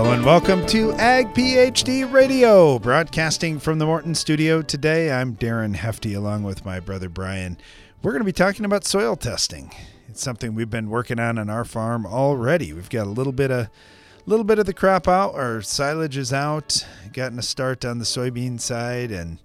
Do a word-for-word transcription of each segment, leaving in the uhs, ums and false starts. Hello and welcome to Ag PhD Radio, broadcasting from the Morton studio today. I'm Darren Hefty along with my brother Brian. We're going to be talking about soil testing. It's something we've been working on on our farm already. We've got a little bit of little bit of the crop out, our silage is out, gotten a start on the soybean side, and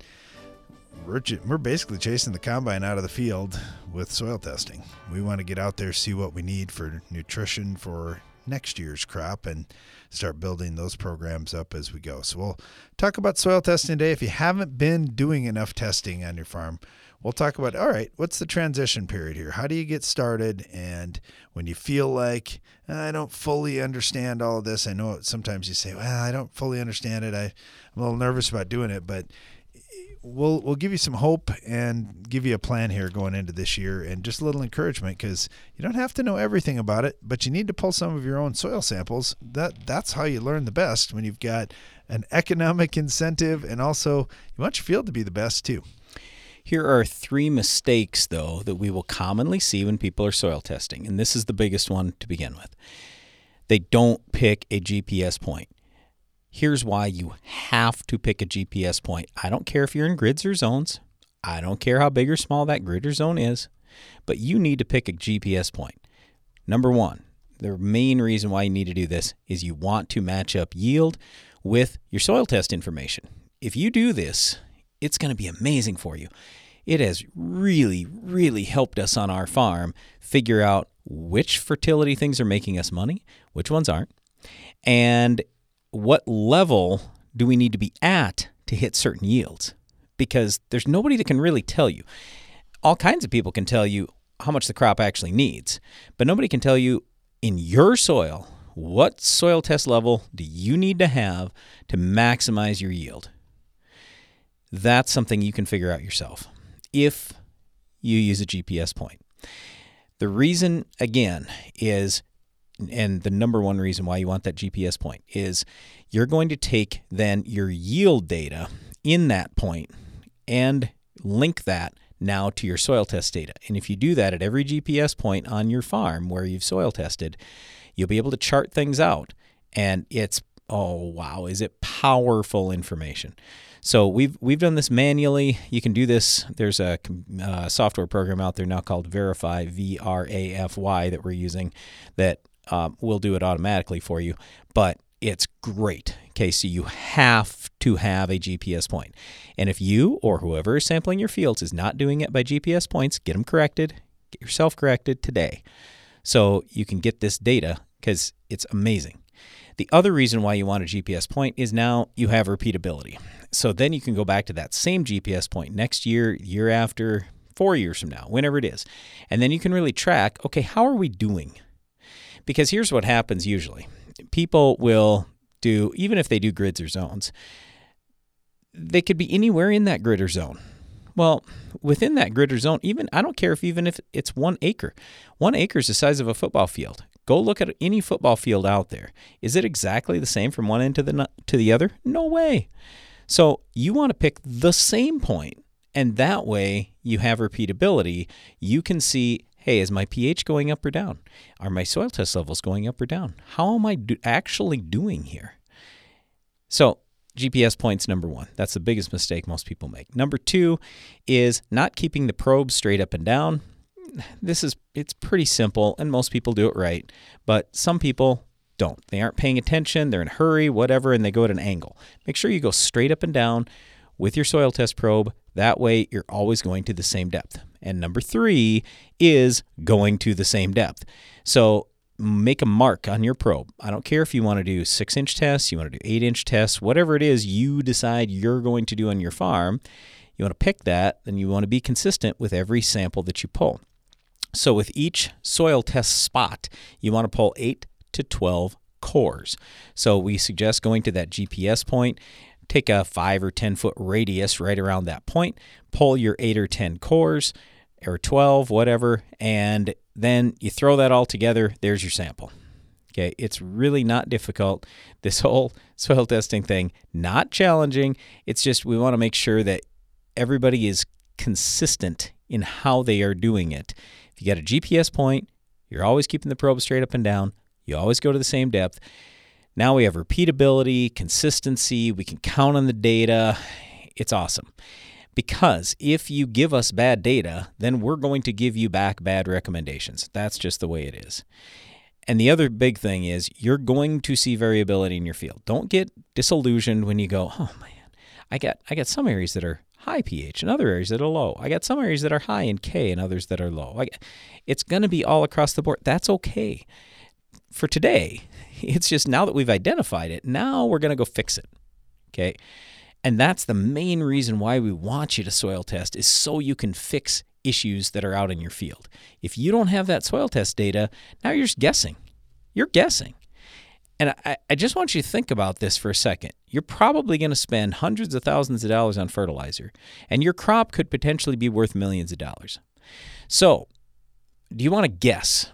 we're, we're basically chasing the combine out of the field with soil testing. We want to get out there, see what we need for nutrition for next year's crop and start building those programs up as we go. So we'll talk about soil testing today. If you haven't been doing enough testing on your farm, we'll talk about, all right, what's the transition period here? How do you get started? And when you feel like, I don't fully understand all of this, I know sometimes you say, well, I don't fully understand it. I, I'm a little nervous about doing it, but we'll we'll give you some hope and give you a plan here going into this year and just a little encouragement, because you don't have to know everything about it, but you need to pull some of your own soil samples. That that's how you learn the best, when you've got an economic incentive and also you want your field to be the best too. Here are three mistakes, though, that we will commonly see when people are soil testing, and this is the biggest one to begin with. They don't pick a G P S point. Here's why you have to pick a G P S point. I don't care if you're in grids or zones. I don't care how big or small that grid or zone is, but you need to pick a G P S point. Number one, the main reason why you need to do this is you want to match up yield with your soil test information. If you do this, it's going to be amazing for you. It has really, really helped us on our farm figure out which fertility things are making us money, which ones aren't, and what level do we need to be at to hit certain yields? Because there's nobody that can really tell you. All kinds of people can tell you how much the crop actually needs, but nobody can tell you in your soil, what soil test level do you need to have to maximize your yield? That's something you can figure out yourself if you use a G P S point. The reason, again, is and the number one reason why you want that G P S point is you're going to take then your yield data in that point and link that now to your soil test data. And if you do that at every G P S point on your farm where you've soil tested, you'll be able to chart things out. And it's, oh, wow, is it powerful information. So we've we've done this manually. You can do this. There's a uh, software program out there now called Verify, V R A F Y, that we're using that Um, we'll do it automatically for you, but it's great. Okay, so you have to have a G P S point. And if you or whoever is sampling your fields is not doing it by G P S points, get them corrected, get yourself corrected today so you can get this data, because it's amazing. The other reason why you want a G P S point is now you have repeatability. So then you can go back to that same G P S point next year, year after, four years from now, whenever it is. And then you can really track, okay, how are we doing? Because here's what happens usually. People will do, even if they do grids or zones, they could be anywhere in that grid or zone. Well, within that grid or zone, even I don't care if even if it's one acre. One acre is the size of a football field. Go look at any football field out there. Is it exactly the same from one end to the to the other? No way. So you want to pick the same point, and that way you have repeatability. You can see, hey, is my pH going up or down? Are my soil test levels going up or down? How am I do- actually doing here? So G P S points, number one. That's the biggest mistake most people make. Number two is not keeping the probes straight up and down. This is, it's pretty simple, and most people do it right, but some people don't. They aren't paying attention, they're in a hurry, whatever, and they go at an angle. Make sure you go straight up and down with your soil test probe. That way, you're always going to the same depth. And number three is going to the same depth. So make a mark on your probe. I don't care if you want to do six-inch tests, you want to do eight-inch tests, whatever it is you decide you're going to do on your farm, you want to pick that, and you want to be consistent with every sample that you pull. So with each soil test spot, you want to pull eight to twelve cores. So we suggest going to that G P S point. Take a five or ten foot radius right around that point, pull your eight or ten cores, or twelve, whatever, and then you throw that all together, there's your sample. Okay, it's really not difficult. This whole soil testing thing, not challenging. It's just we want to make sure that everybody is consistent in how they are doing it. If you got a G P S point, you're always keeping the probe straight up and down. You always go to the same depth. Now we have repeatability, consistency, we can count on the data. It's awesome. Because if you give us bad data, then we're going to give you back bad recommendations. That's just the way it is. And the other big thing is you're going to see variability in your field. Don't get disillusioned when you go, oh man, I got I got some areas that are high pH and other areas that are low. I got some areas that are high in K and others that are low. I, it's going to be all across the board. That's okay. For today, it's just now that we've identified it, now we're going to go fix it. Okay? And that's the main reason why we want you to soil test, is so you can fix issues that are out in your field. If you don't have that soil test data, now you're just guessing. You're guessing. And I, I just want you to think about this for a second. You're probably going to spend hundreds of thousands of dollars on fertilizer, and your crop could potentially be worth millions of dollars. So do you want to guess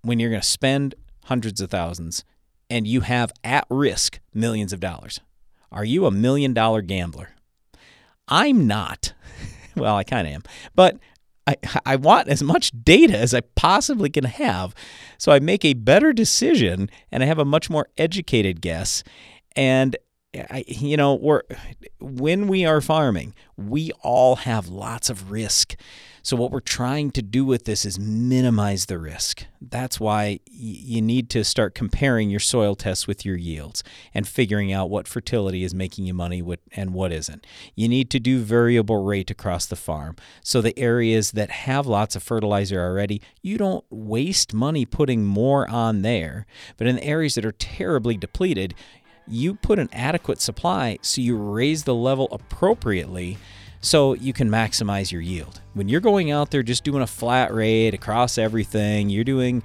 when you're going to spend hundreds of thousands and you have at risk millions of dollars? Are you a million-dollar gambler? I'm not. Well, I kind of am. But I, I want as much data as I possibly can have so I make a better decision and I have a much more educated guess. And, I, you know, we're, when we are farming, we all have lots of risk. So what we're trying to do with this is minimize the risk. That's why you need to start comparing your soil tests with your yields and figuring out what fertility is making you money and what isn't. You need to do variable rate across the farm. So the areas that have lots of fertilizer already, you don't waste money putting more on there. But in the areas that are terribly depleted, you put an adequate supply so you raise the level appropriately so you can maximize your yield. When you're going out there just doing a flat rate across everything, you're doing,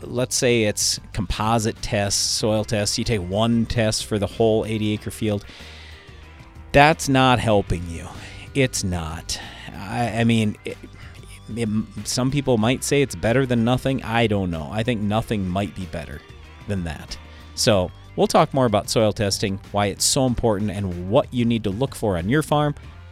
let's say it's composite tests, soil tests, you take one test for the whole eighty acre field, that's not helping you. It's not. I, I mean, it, it, some people might say it's better than nothing. I don't know. I think nothing might be better than that. So we'll talk more about soil testing, why it's so important, and what you need to look for on your farm,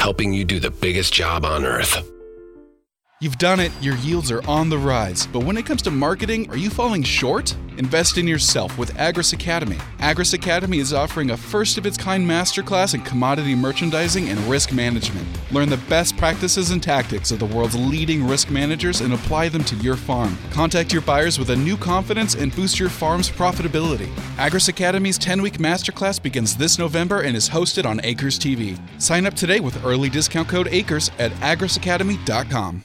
Helping you do the biggest job on earth. You've done it, your yields are on the rise, but when it comes to marketing, are you falling short? Invest in yourself with Agris Academy. Agris Academy is offering a first-of-its-kind masterclass in commodity merchandising and risk management. Learn the best practices and tactics of the world's leading risk managers and apply them to your farm. Contact your buyers with a new confidence and boost your farm's profitability. Agris Academy's ten-week masterclass begins this November and is hosted on Acres T V. Sign up today with early discount code ACRES at agris academy dot com.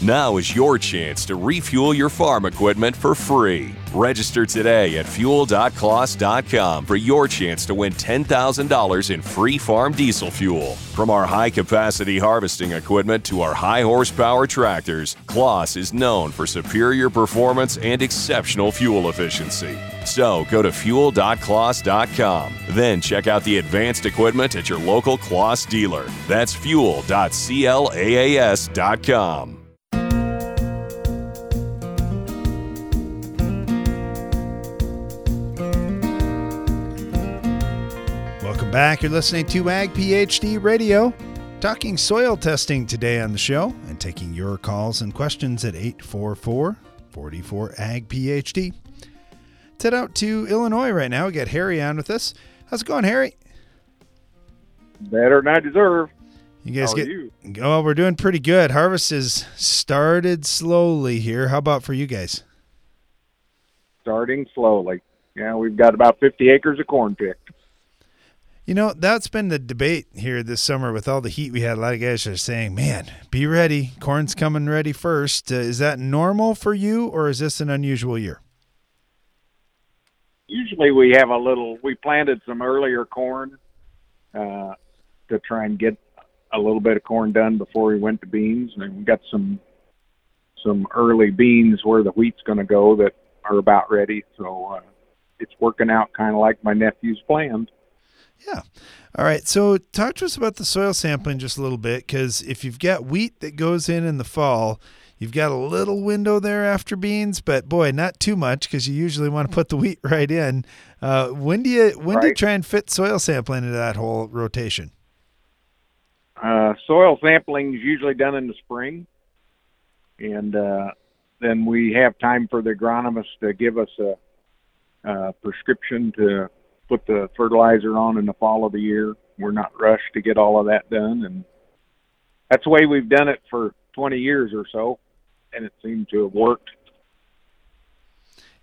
Now is your chance to refuel your farm equipment for free. Register today at fuel dot kloss dot com for your chance to win ten thousand dollars in free farm diesel fuel. From our high-capacity harvesting equipment to our high-horsepower tractors, Kloss is known for superior performance and exceptional fuel efficiency. So go to fuel dot kloss dot com. Then check out the advanced equipment at your local Kloss dealer. That's fuel dot kloss dot com. Back, you're listening to Ag PhD Radio, talking soil testing today on the show and taking your calls and questions at eight four four, four four, A G P H D. Let's head out to Illinois right now. We got Harry on with us. How's it going, Harry? Better than I deserve. You guys How get? Are you? Oh, we're doing pretty good. Harvest has started slowly here. How about for you guys? Starting slowly. yeah, we've got about fifty acres of corn picked. You know, that's been the debate here this summer with all the heat we had. A lot of guys are saying, man, be ready. Corn's coming ready first. Uh, is that normal for you, or is this an unusual year? Usually we have a little – we planted some earlier corn uh, to try and get a little bit of corn done before we went to beans. And we got some some early beans where the wheat's going to go that are about ready. So uh, it's working out kind of like my nephew's planned. Yeah. All right. So talk to us about the soil sampling just a little bit, because if you've got wheat that goes in in the fall, you've got a little window there after beans, but boy, not too much, because you usually want to put the wheat right in. Uh, when do you when right. do you try and fit soil sampling into that whole rotation? Uh, soil sampling is usually done in the spring, and uh, then we have time for the agronomist to give us a, a prescription to put the fertilizer on in the fall of the year. We're not rushed to get all of that done, and that's the way we've done it for twenty years or so, and it seemed to have worked.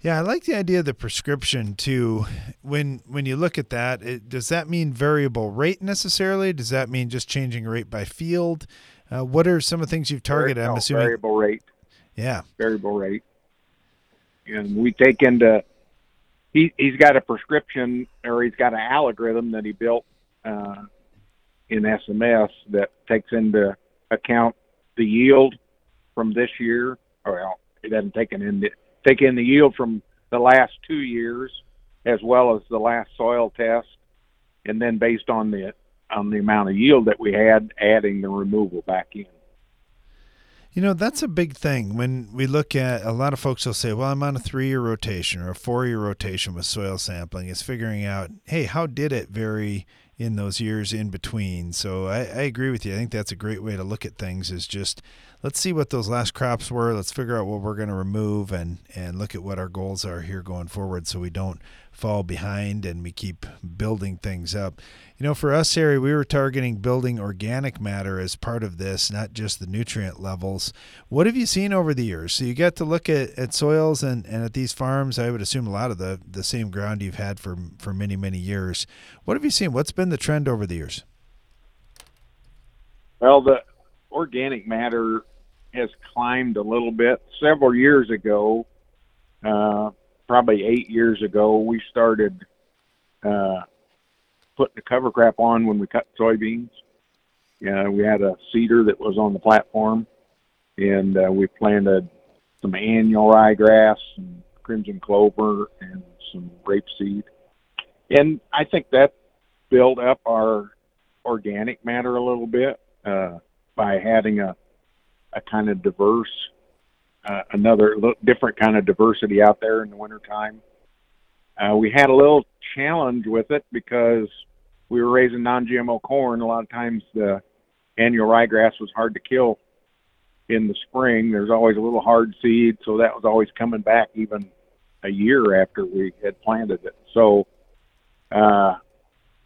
Yeah, I like the idea of the prescription too. When when you look at that, it, does that mean variable rate necessarily? Does that mean just changing rate by field? Uh, what are some of the things you've targeted? No, I'm assuming variable rate. Yeah, variable rate, and we take into. He, he's got a prescription, or he's got an algorithm that he built uh, in S M S that takes into account the yield from this year. Well, it doesn't take in the, take in the yield from the last two years, as well as the last soil test, and then based on the on the amount of yield that we had, adding the removal back in. You know, that's a big thing when we look at, a lot of folks will say, well, I'm on a three-year rotation or a four-year rotation with soil sampling. It's figuring out, hey, how did it vary in those years in between? So I, I agree with you. I think that's a great way to look at things, is just let's see what those last crops were. Let's figure out what we're going to remove and, and look at what our goals are here going forward, so we don't fall behind and we keep building things up. You know, for us, Harry, we were targeting building organic matter as part of this, not just the nutrient levels. What have you seen over the years? So you got to look at, at soils and, and at these farms. I would assume a lot of the, the same ground you've had for, for many, many years. What have you seen? What's been the trend over the years? Well, the organic matter has climbed a little bit. Several years ago, uh, probably eight years ago, we started uh, putting the cover crop on when we cut soybeans. Uh, we had a seeder that was on the platform, and uh, we planted some annual ryegrass, some crimson clover, and some rapeseed. And I think that built up our organic matter a little bit uh, by having a, a kind of diverse Uh, another look, different kind of diversity out there in the wintertime. Uh, we had a little challenge with it because we were raising non-G M O corn. A lot of times the annual ryegrass was hard to kill in the spring. There's always a little hard seed, so that was always coming back even a year after we had planted it. So uh,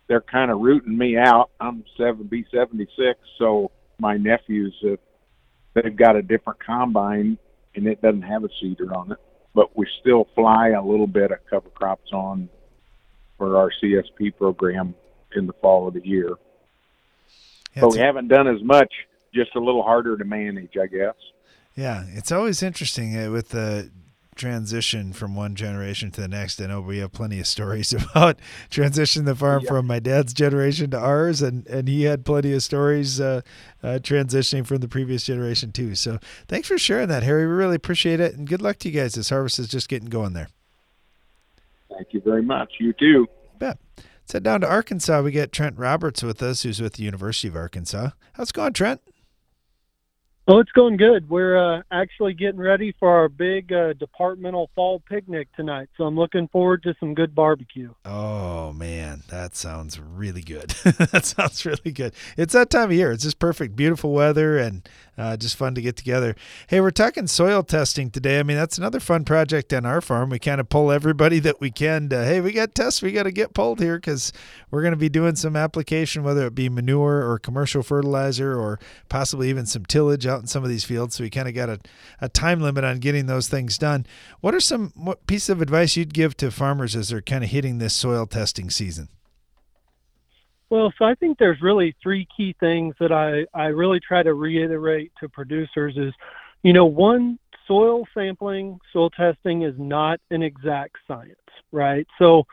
they're kind of rooting me out. I'm seven B seventy-six, so my nephews, uh, they've got a different combine, and it doesn't have a seeder on it, but we still fly a little bit of cover crops on for our C S P program in the fall of the year. But we haven't done as much, just a little harder to manage, I guess. Yeah, it's always interesting with the transition from one generation to the next. I know we have plenty of stories about transitioning the farm yeah. from my dad's generation to ours, and and he had plenty of stories uh, uh transitioning from the previous generation too. So thanks for sharing that, Harry. We really appreciate it, and good luck to you guys. This harvest is just getting going there. Thank you very much. You too. You bet. Let's head down to Arkansas. We got Trent Roberts with us, who's with the University of Arkansas. How's it going, Trent? Well, it's going good. We're uh, actually getting ready for our big uh, departmental fall picnic tonight, so I'm looking forward to some good barbecue. Oh, man, that sounds really good. that sounds really good. It's that time of year. It's just perfect, beautiful weather, and uh, just fun to get together. Hey, we're talking soil testing today. I mean, that's another fun project on our farm. We kind of pull everybody that we can to, hey, we got tests we got to get pulled here, because we're going to be doing some application, whether it be manure or commercial fertilizer or possibly even some tillage out in some of these fields. So we kind of got a, a time limit on getting those things done. What are some what pieces of advice you'd give to farmers as they're kind of hitting this soil testing season? Well, so I think there's really three key things that I, I really try to reiterate to producers is, you know, one, soil sampling, soil testing is not an exact science, right? So,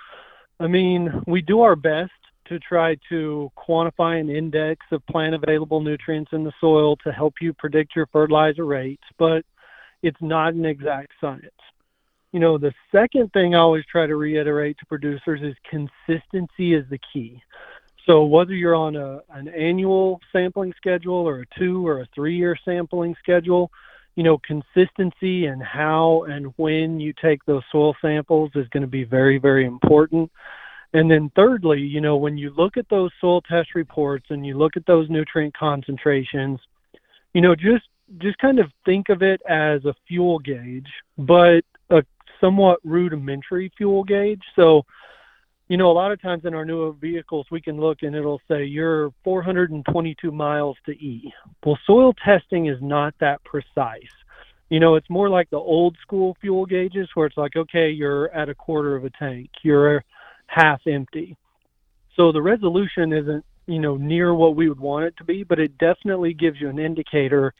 I mean, we do our best to try to quantify an index of plant available nutrients in the soil to help you predict your fertilizer rates, but it's not an exact science. You know, the second thing I always try to reiterate to producers is consistency is the key. So whether you're on a, an annual sampling schedule or a two or a three-year sampling schedule, you know, consistency and how and when you take those soil samples is going to be very, very important. And then thirdly, you know, when you look at those soil test reports and you look at those nutrient concentrations, you know, just just kind of think of it as a fuel gauge, but a somewhat rudimentary fuel gauge. So, you know, a lot of times in our newer vehicles, we can look and it'll say you're four hundred twenty-two miles to E. Well, soil testing is not that precise. You know, it's more like the old school fuel gauges where it's like, okay, you're at a quarter of a tank, you're half empty. So the resolution isn't, you know, near what we would want it to be, but it definitely gives you an indicator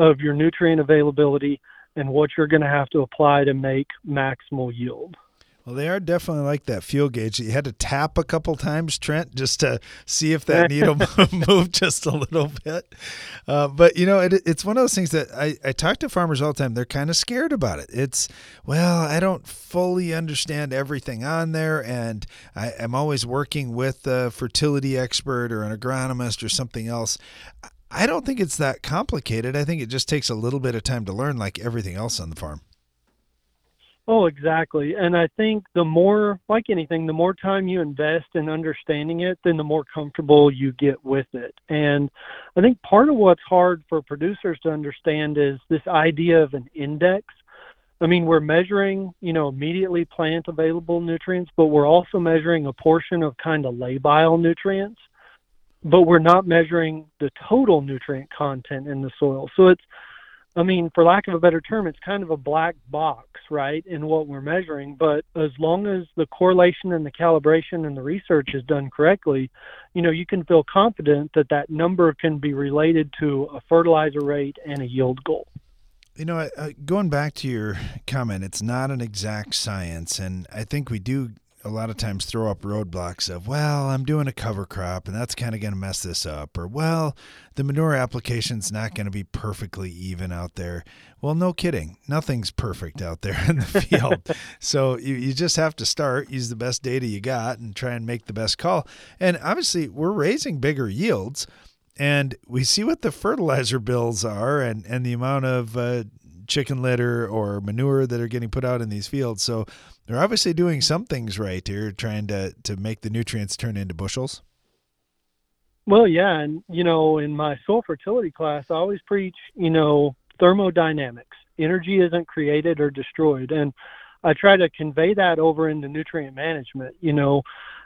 of your nutrient availability and what you're going to have to apply to make maximal yield. Well, they are definitely like that fuel gauge. You had to tap a couple times, Trent, just to see if that needle moved just a little bit. Uh, but, you know, it, it's one of those things that I, I talk to farmers all the time. They're kind of scared about it. It's, well, I don't fully understand everything on there, and I, I'm always working with a fertility expert or an agronomist or something else. I don't think it's that complicated. I think it just takes a little bit of time to learn, like everything else on the farm. Oh, exactly. And I think the more, like anything, the more time you invest in understanding it, then the more comfortable you get with it. And I think part of what's hard for producers to understand is this idea of an index. I mean, we're measuring, you know, immediately plant available nutrients, but we're also measuring a portion of kind of labile nutrients, but we're not measuring the total nutrient content in the soil. So it's, I mean, for lack of a better term, it's kind of a black box, right, in what we're measuring. But as long as the correlation and the calibration and the research is done correctly, you know, you can feel confident that that number can be related to a fertilizer rate and a yield goal. You know, going back to your comment, it's not an exact science, and I think we do a lot of times throw up roadblocks of, well, I'm doing a cover crop and that's kind of going to mess this up. Or, well, the manure application's not going to be perfectly even out there. Well, no kidding. Nothing's perfect out there in the field. So you, you just have to start, use the best data you got and try and make the best call. And obviously we're raising bigger yields and we see what the fertilizer bills are and, and the amount of uh, chicken litter or manure that are getting put out in these fields. So they're obviously doing some things right here, trying to, to make the nutrients turn into bushels. Well, yeah. And, you know, in my soil fertility class, I always preach, you know, thermodynamics. Energy isn't created or destroyed. And I try to convey that over into nutrient management. You know,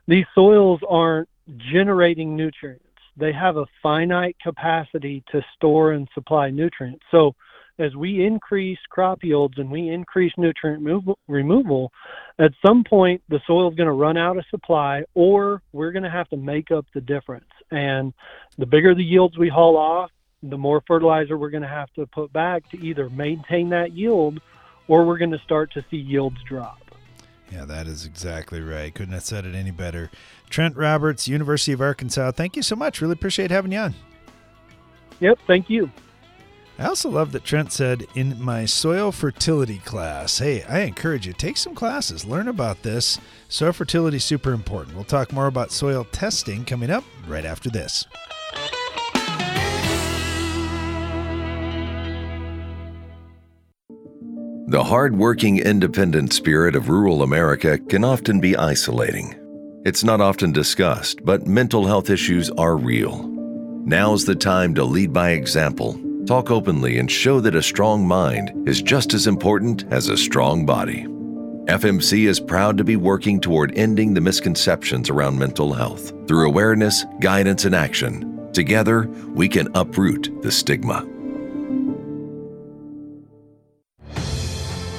these soils aren't generating nutrients. They have a finite capacity to store and supply nutrients. So as we increase crop yields and we increase nutrient remo- removal, at some point the soil is going to run out of supply or we're going to have to make up the difference. And the bigger the yields we haul off, the more fertilizer we're going to have to put back to either maintain that yield or we're going to start to see yields drop. Yeah, that is exactly right. Couldn't have said it any better. Trent Roberts, University of Arkansas, thank you so much. Really appreciate having you on. Yep, thank you. I also love that Trent said, in my soil fertility class. Hey, I encourage you, take some classes, learn about this. Soil fertility is super important. We'll talk more about soil testing coming up right after this. The hard-working, independent spirit of rural America can often be isolating. It's not often discussed, but mental health issues are real. Now's the time to lead by example. Talk openly and show that a strong mind is just as important as a strong body. F M C is proud to be working toward ending the misconceptions around mental health through awareness, guidance, and action. Together, we can uproot the stigma.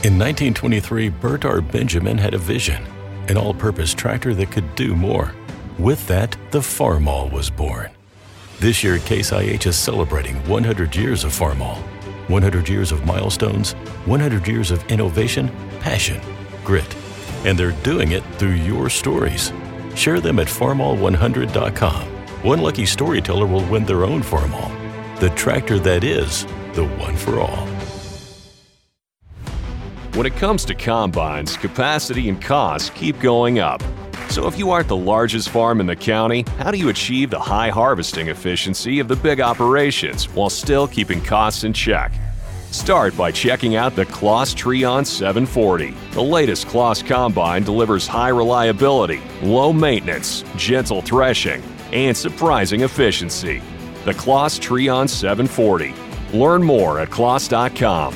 In nineteen twenty-three, Bertard Benjamin had a vision, an all-purpose tractor that could do more. With that, the Farmall was born. This year, Case I H is celebrating one hundred years of Farmall, one hundred years of milestones, one hundred years of innovation, passion, grit. And they're doing it through your stories. Share them at farmall one hundred dot com. One lucky storyteller will win their own Farmall, the tractor that is the one for all. When it comes to combines, capacity and costs keep going up. So if you aren't the largest farm in the county, how do you achieve the high harvesting efficiency of the big operations while still keeping costs in check? Start by checking out the Claas Trion seven forty. The latest Kloss combine delivers high reliability, low maintenance, gentle threshing, and surprising efficiency. The Claas Trion seven forty. Learn more at kloss dot com.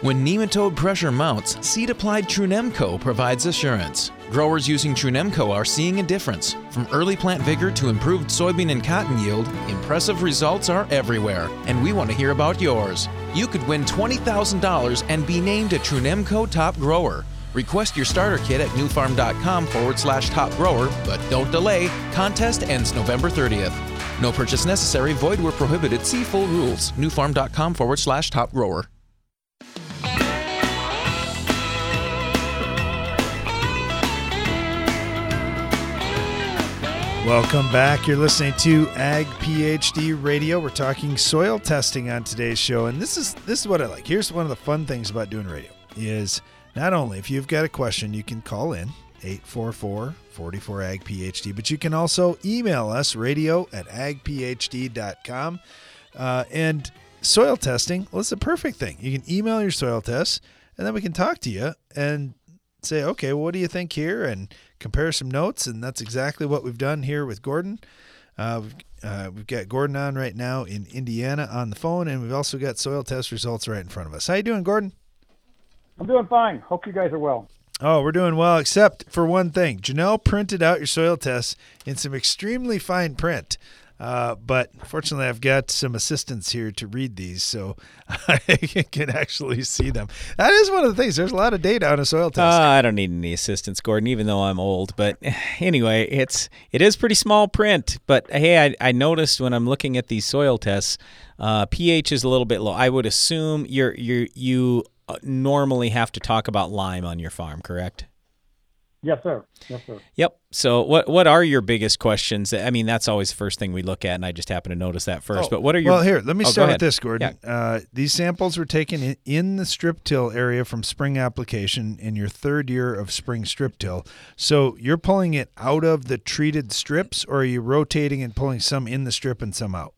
When nematode pressure mounts, seed-applied TruNemco provides assurance. Growers using TruNemco are seeing a difference. From early plant vigor to improved soybean and cotton yield, impressive results are everywhere, and we want to hear about yours. You could win twenty thousand dollars and be named a TruNemco Top Grower. Request your starter kit at newfarm.com forward slash top grower, but don't delay. Contest ends November thirtieth. No purchase necessary. Void where prohibited. See full rules. newfarm.com forward slash top grower. Welcome back. You're listening to Ag PhD Radio. We're talking soil testing on today's show, and this is this is what I like. Here's one of the fun things about doing radio is not only if you've got a question, you can call in eight four four, four four, A G P H D, but you can also email us radio at ag p h d dot com. Uh, and soil testing, well, it's the perfect thing. You can email your soil tests, and then we can talk to you and say, okay, well, what do you think here? And compare some notes, and that's exactly what we've done here with Gordon. Uh, we've, uh, we've got Gordon on right now in Indiana on the phone, and we've also got soil test results right in front of us. How you doing, Gordon? I'm doing fine. Hope you guys are well. Oh, we're doing well, except for one thing. Janelle printed out your soil tests in some extremely fine print, uh, but fortunately I've got some assistants here to read these, so I can actually see them. That is one of the things. There's a lot of data on a soil test. Uh, I don't need any assistance, Gordon, even though I'm old. But anyway, it's it is pretty small print. But, hey, I, I noticed when I'm looking at these soil tests, uh, pH is a little bit low. I would assume you're, you're, you normally have to talk about lime on your farm, correct? Yes, sir. Yes, sir. Yep. So what what are your biggest questions? I mean, that's always the first thing we look at, and I just happen to notice that first. Oh, but what are your... Well, here, let me oh, start with this, Gordon. Yeah. Uh, these samples were taken in, in the strip till area from spring application in your third year of spring strip till. So you're pulling it out of the treated strips, or are you rotating and pulling some in the strip and some out?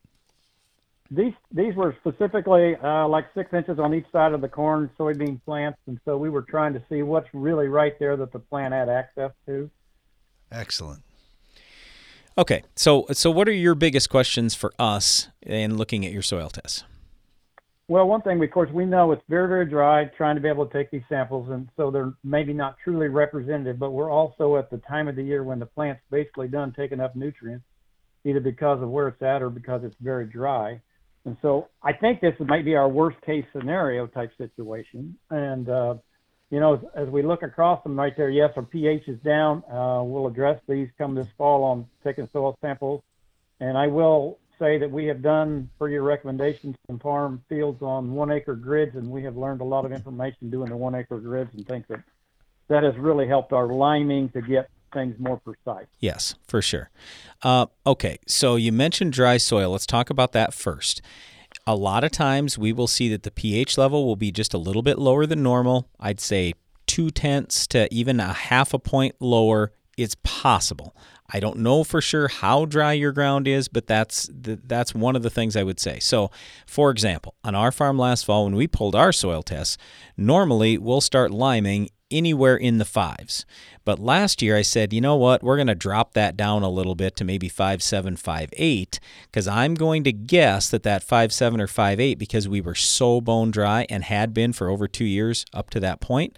These these were specifically uh, like six inches on each side of the corn soybean plants, and so we were trying to see what's really right there that the plant had access to. Excellent. Okay, so so what are your biggest questions for us in looking at your soil tests? Well, one thing, of course, we know it's very, very dry, trying to be able to take these samples, and so they're maybe not truly representative, but we're also at the time of the year when the plant's basically done taking up nutrients, either because of where it's at or because it's very dry. And so I think this might be our worst case scenario type situation. And, uh, you know, as, as we look across them right there, yes, our pH is down. Uh, we'll address these come this fall on taking soil samples. And I will say that we have done, for your recommendations, some farm fields on one-acre grids, and we have learned a lot of information doing the one-acre grids, and think that that has really helped our liming to get things more precise. Yes, for sure. Uh, okay, so you mentioned dry soil. Let's talk about that first. A lot of times we will see that the pH level will be just a little bit lower than normal. I'd say two-tenths to even a half a point lower. It's possible. I don't know for sure how dry your ground is, but that's the, that's one of the things I would say. So, for example, on our farm last fall when we pulled our soil tests, normally we'll start liming anywhere in the fives. But last year I said, you know what, we're going to drop that down a little bit to maybe five seven, five eight, because I'm going to guess that that five seven or five eight, because we were so bone dry and had been for over two years up to that point,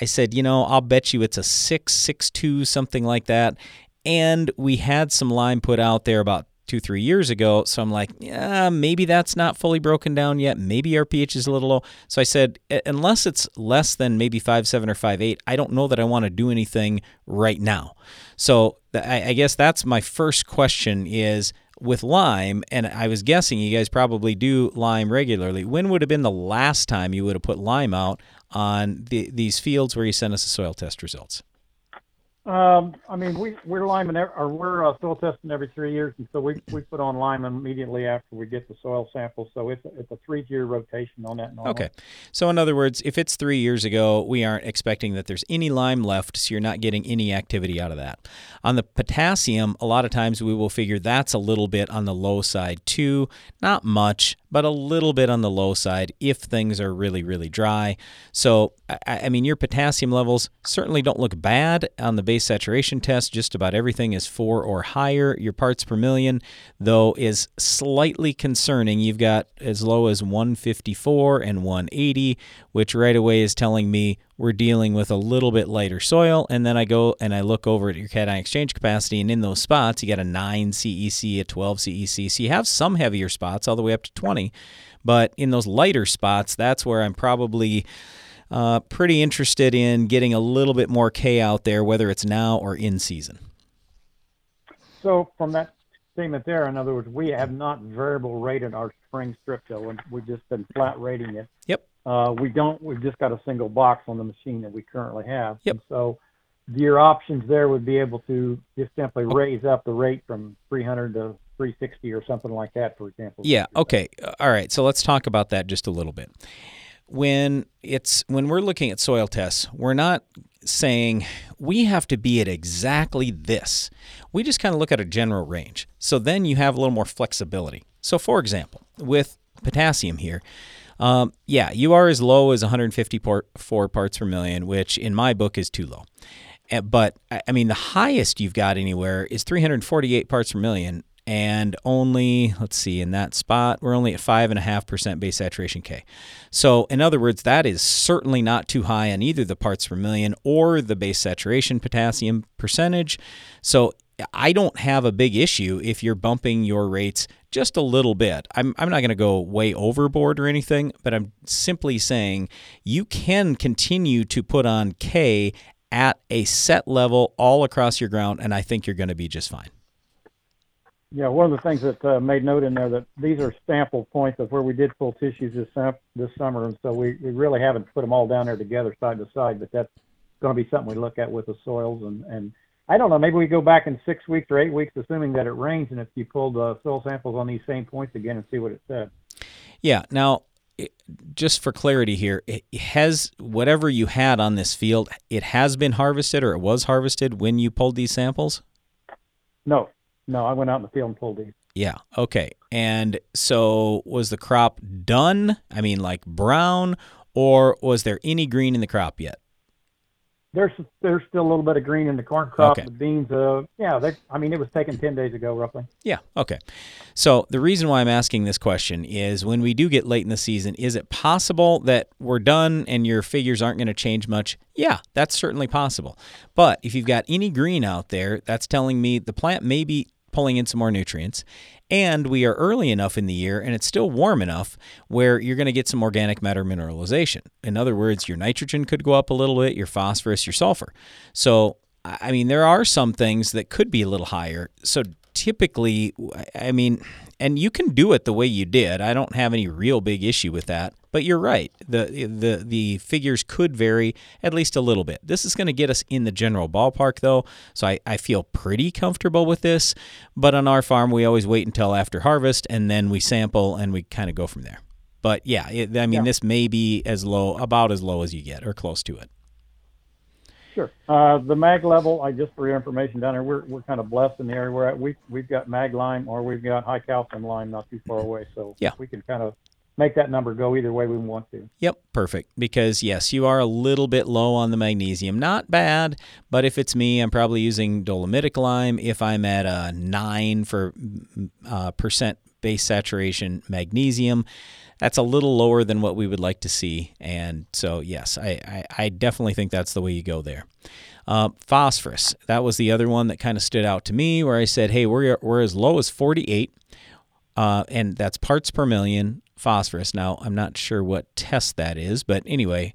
I said, you know, I'll bet you it's a six, six two, something like that. And we had some lime put out there about two, three years ago. So I'm like, yeah, maybe that's not fully broken down yet. Maybe our pH is a little low. So I said, unless it's less than maybe five seven or five eight, I don't know that I want to do anything right now. So I guess that's my first question is, with lime, and I was guessing you guys probably do lime regularly, when would have been the last time you would have put lime out on the, these fields where you sent us the soil test results? Um, I mean, we, we're liming, or we're uh, soil testing every three years, and so we, we put on lime immediately after we get the soil sample. So it's a, it's a three-year rotation on that. Normal. Okay. So in other words, if it's three years ago, we aren't expecting that there's any lime left, so you're not getting any activity out of that. On the potassium, a lot of times we will figure that's a little bit on the low side too. Not much, but a little bit on the low side if things are really, really dry. So, I, I mean, your potassium levels certainly don't look bad on the basis saturation test. Just about everything is four or higher. Your parts per million, though, is slightly concerning. You've got as low as one fifty-four and one eighty, which right away is telling me we're dealing with a little bit lighter soil. And then I go and I look over at your cation exchange capacity, and in those spots, you got a nine C E C, a twelve C E C. So you have some heavier spots all the way up to twenty. But in those lighter spots, that's where I'm probably Uh, pretty interested in getting a little bit more K out there, whether it's now or in season. So from that statement there, in other words, we have not variable rated our spring strip till, and we've just been flat rating it. Yep. Uh, we don't, we've just got a single box on the machine that we currently have. Yep. And so your options there would be able to just simply raise up the rate from three hundred to three sixty or something like that, for example. Yeah. Okay. All right. So let's talk about that just a little bit. When it's when we're looking at soil tests, we're not saying we have to be at exactly this. We just kind of look at a general range. So then you have a little more flexibility. So for example, with potassium here, um, yeah, you are as low as one fifty-four parts per million, which in my book is too low. But I mean, the highest you've got anywhere is three forty-eight parts per million, and only, let's see, in that spot, we're only at five point five percent base saturation K. So in other words, that is certainly not too high on either the parts per million or the base saturation potassium percentage. So I don't have a big issue if you're bumping your rates just a little bit. I'm I'm not going to go way overboard or anything, but I'm simply saying you can continue to put on K at a set level all across your ground, and I think you're going to be just fine. Yeah, one of the things that uh, made note in there that these are sample points of where we did pull tissues this sem- this summer, and so we, we really haven't put them all down there together side to side, but that's going to be something we look at with the soils. And, and I don't know, maybe we go back in six weeks or eight weeks, assuming that it rains, and if you pulled uh, soil samples on these same points again and see what it said. Yeah, now, it, just for clarity here, it has whatever you had on this field, it has been harvested or it was harvested when you pulled these samples? No. No, I went out in the field and pulled these. Yeah, okay. And so was the crop done, I mean like brown, or was there any green in the crop yet? There's there's still a little bit of green in the corn crop, okay. The beans. Uh, yeah, they, I mean, it was taken ten days ago roughly. Yeah, okay. So the reason why I'm asking this question is when we do get late in the season, is it possible that we're done and your figures aren't going to change much? Yeah, that's certainly possible. But if you've got any green out there, that's telling me the plant may be pulling in some more nutrients. And we are early enough in the year, and it's still warm enough where you're going to get some organic matter mineralization. In other words, your nitrogen could go up a little bit, your phosphorus, your sulfur. So, I mean, there are some things that could be a little higher. So typically, I mean, and you can do it the way you did. I don't have any real big issue with that. But you're right. The the the figures could vary at least a little bit. This is going to get us in the general ballpark, though, so I, I feel pretty comfortable with this. But on our farm, we always wait until after harvest, and then we sample, and we kind of go from there. But, yeah, it, I mean, yeah. this may be as low, about as low as you get, or close to it. Sure. Uh, the mag level, I just for your information down here, we're we're kind of blessed in the area we're at. We, we've got mag lime, or we've got high calcium lime not too far away, so yeah. we can kind of make that number go either way we want to. Yep, perfect. Because, yes, you are a little bit low on the magnesium. Not bad, but if it's me, I'm probably using dolomitic lime. If I'm at a nine for uh, percent base saturation magnesium, that's a little lower than what we would like to see. And so, yes, I, I, I definitely think that's the way you go there. Uh, phosphorus, that was the other one that kind of stood out to me where I said, hey, we're, we're as low as forty-eight, uh, and that's parts per million. Phosphorus. Now, I'm not sure what test that is, but anyway,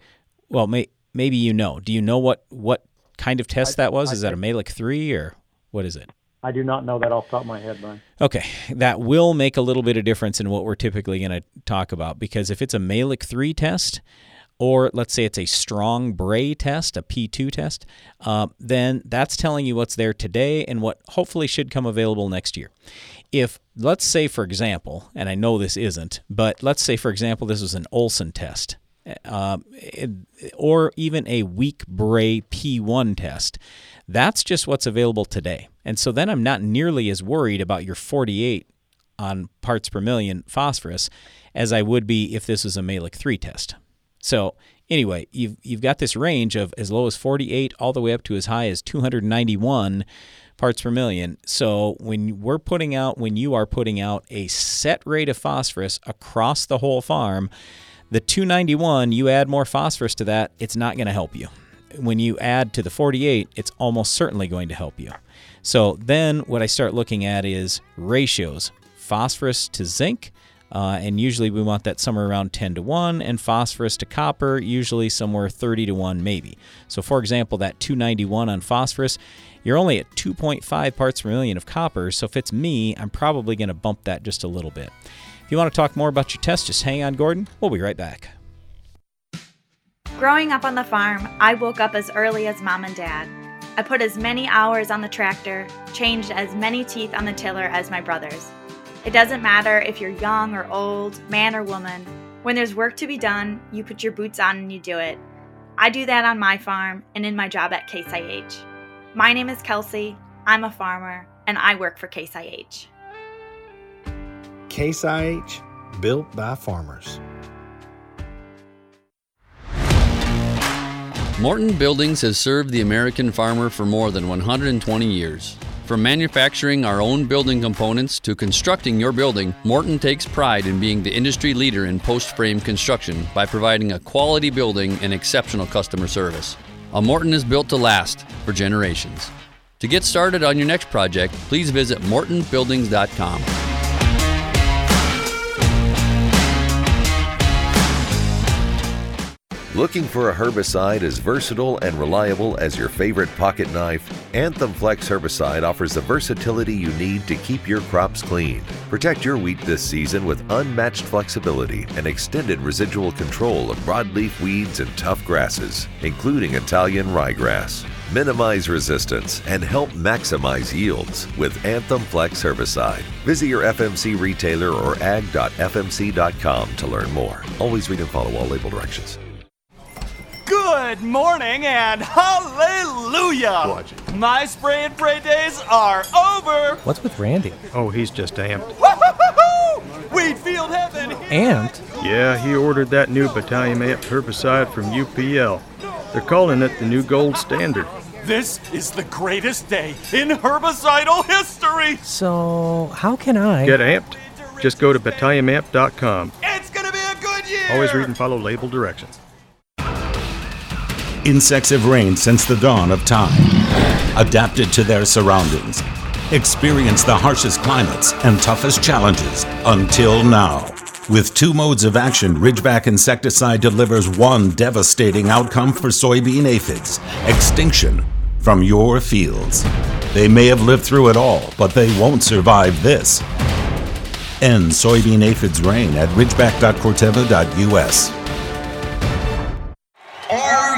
well, may, maybe you know. Do you know what, what kind of test I, that was? I, is that a Malik three or what is it? I do not know that off the top of my head, Brian. Okay. That will make a little bit of difference in what we're typically going to talk about, because if it's a Malik three test, or let's say it's a strong Bray test, a P two test, uh, then that's telling you what's there today and what hopefully should come available next year. If, let's say, for example, and I know this isn't, but let's say, for example, this was an Olson test uh, or even a weak Bray P one test, that's just what's available today. And so then I'm not nearly as worried about your forty-eight on parts per million phosphorus as I would be if this was a Malik three test. So anyway, you've you've got this range of as low as forty-eight all the way up to as high as two hundred ninety-one parts per million. So when we're putting out, when you are putting out a set rate of phosphorus across the whole farm, the two ninety-one, you add more phosphorus to that, it's not going to help you. When you add to the forty-eight, it's almost certainly going to help you. So then what I start looking at is ratios, phosphorus to zinc. Uh, and usually we want that somewhere around ten to one, and phosphorus to copper, usually somewhere thirty to one maybe. So for example, that two ninety-one on phosphorus, you're only at two point five parts per million of copper. So if it's me, I'm probably going to bump that just a little bit. If you want to talk more about your test, just hang on, Gordon. We'll be right back. Growing up on the farm, I woke up as early as mom and dad. I put as many hours on the tractor, changed as many teeth on the tiller as my brothers. It doesn't matter if you're young or old, man or woman. When there's work to be done, you put your boots on and you do it. I do that on my farm and in my job at Case I H. My name is Kelsey, I'm a farmer, and I work for Case I H. Case I H, built by farmers. Morton Buildings has served the American farmer for more than one hundred twenty years. From manufacturing our own building components to constructing your building, Morton takes pride in being the industry leader in post-frame construction by providing a quality building and exceptional customer service. A Morton is built to last for generations. To get started on your next project, please visit morton buildings dot com. Looking for a herbicide as versatile and reliable as your favorite pocket knife? Anthem Flex Herbicide offers the versatility you need to keep your crops clean. Protect your wheat this season with unmatched flexibility and extended residual control of broadleaf weeds and tough grasses, including Italian ryegrass. Minimize resistance and help maximize yields with Anthem Flex Herbicide. Visit your F M C retailer or ag dot f m c dot com to learn more. Always read and follow all label directions. Good morning and hallelujah! Watch it. My spray and pray days are over! What's with Randy? Oh, he's just amped. Wheat field heaven! Amped? Yeah, he ordered that new battalion amped herbicide from U P L. They're calling it the new gold standard. This is the greatest day in herbicidal history! So, how can I... Get amped? Just go to battalion amp dot com. It's gonna be a good year! Always read and follow label directions. Insects have reigned since the dawn of time, adapted to their surroundings, experienced the harshest climates and toughest challenges until now. With two modes of action, Ridgeback insecticide delivers one devastating outcome for soybean aphids: extinction from your fields. They may have lived through it all, but they won't survive this. End soybean aphids reign at ridgeback dot corteva dot U S. Are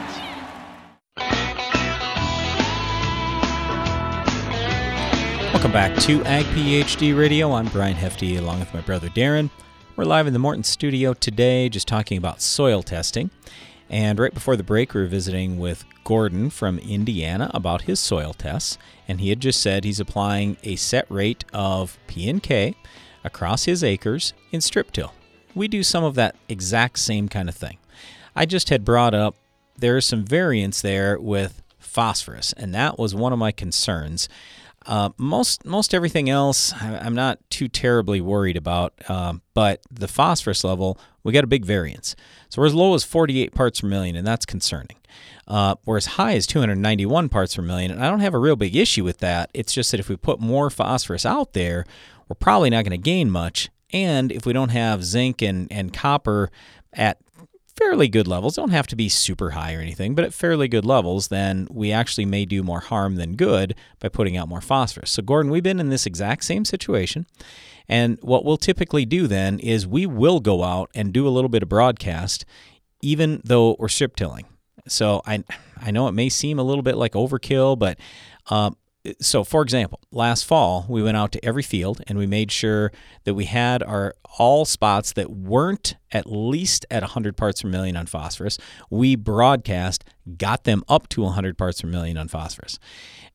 Welcome back to Ag PhD Radio. I'm Brian Hefty along with my brother Darren. We're live in the Morton studio today just talking about soil testing. And right before the break, we were visiting with Gordon from Indiana about his soil tests. And he had just said he's applying a set rate of P and K across his acres in strip till. We do some of that exact same kind of thing. I just had brought up there is some variance there with phosphorus, and that was one of my concerns. Uh, most most everything else I'm not too terribly worried about, uh, but the phosphorus level, we got a big variance. So we're as low as forty-eight parts per million, and that's concerning. Uh, we're as high as two hundred ninety-one parts per million, and I don't have a real big issue with that. It's just that if we put more phosphorus out there, we're probably not going to gain much. And if we don't have zinc and, and copper at fairly good levels, don't have to be super high or anything, but at fairly good levels, then we actually may do more harm than good by putting out more phosphorus. So Gordon, we've been in this exact same situation. And what we'll typically do then is we will go out and do a little bit of broadcast, even though we're strip tilling. So I I know it may seem a little bit like overkill, but um, so for example, last fall, we went out to every field and we made sure that we had our all spots that weren't at least at one hundred parts per million on phosphorus. We broadcast, got them up to one hundred parts per million on phosphorus.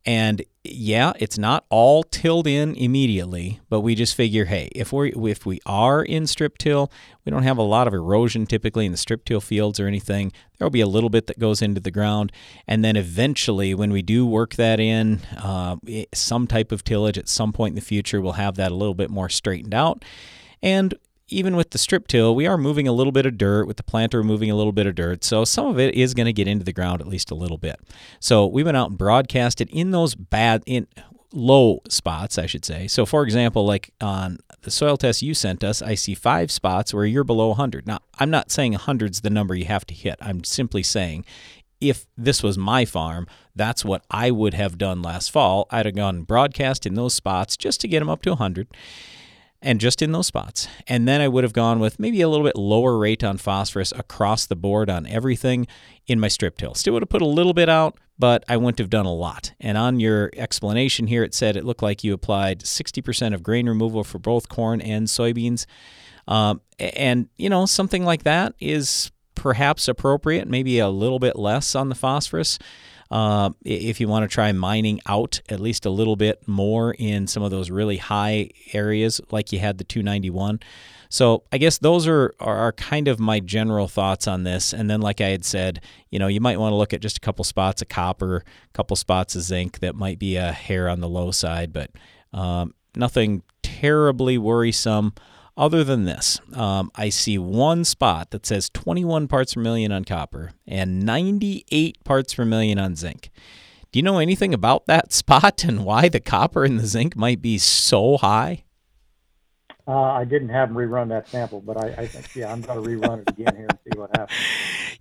And yeah, it's not all tilled in immediately, but we just figure, hey, if we if we are in strip till, we don't have a lot of erosion typically in the strip till fields or anything. There'll be a little bit that goes into the ground, and then eventually, when we do work that in, uh, some type of tillage at some point in the future, we'll have that a little bit more straightened out. And even with the strip till, we are moving a little bit of dirt, with the planter moving a little bit of dirt, so some of it is going to get into the ground at least a little bit. So we went out and broadcasted in those bad, in low spots, I should say. So for example, like on the soil test you sent us, I see five spots where you're below one hundred. Now, I'm not saying one hundred's the number you have to hit. I'm simply saying if this was my farm, that's what I would have done last fall. I'd have gone and broadcast in those spots just to get them up to one hundred. And just in those spots. And then I would have gone with maybe a little bit lower rate on phosphorus across the board on everything in my strip till. Still would have put a little bit out, but I wouldn't have done a lot. And on your explanation here, it said it looked like you applied sixty percent of grain removal for both corn and soybeans. Um, and, you know, something like that is perhaps appropriate, maybe a little bit less on the phosphorus. Uh, if you want to try mining out at least a little bit more in some of those really high areas like you had the two ninety-one. So I guess those are, are kind of my general thoughts on this. And then like I had said, you know, you might want to look at just a couple spots of copper, a couple spots of zinc that might be a hair on the low side, but um, nothing terribly worrisome other than this. Um, I see one spot that says twenty-one parts per million on copper and ninety-eight parts per million on zinc. Do you know anything about that spot and why the copper and the zinc might be so high? Uh, I didn't have them rerun that sample, but I, I think, yeah, I'm going to rerun it again here and see what happens.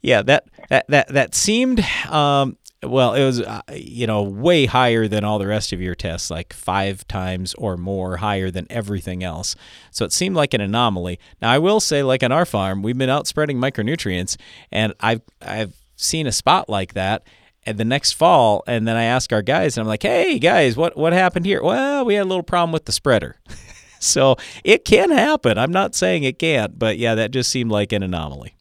Yeah, that that that, that seemed... Um, Well, it was, uh, you know, way higher than all the rest of your tests, like five times or more higher than everything else. So it seemed like an anomaly. Now, I will say, like on our farm, we've been out spreading micronutrients, and I've I've seen a spot like that at the next fall, and then I ask our guys, and I'm like, hey, guys, what, what happened here? Well, we had a little problem with the spreader. So it can happen. I'm not saying it can't, but, yeah, that just seemed like an anomaly.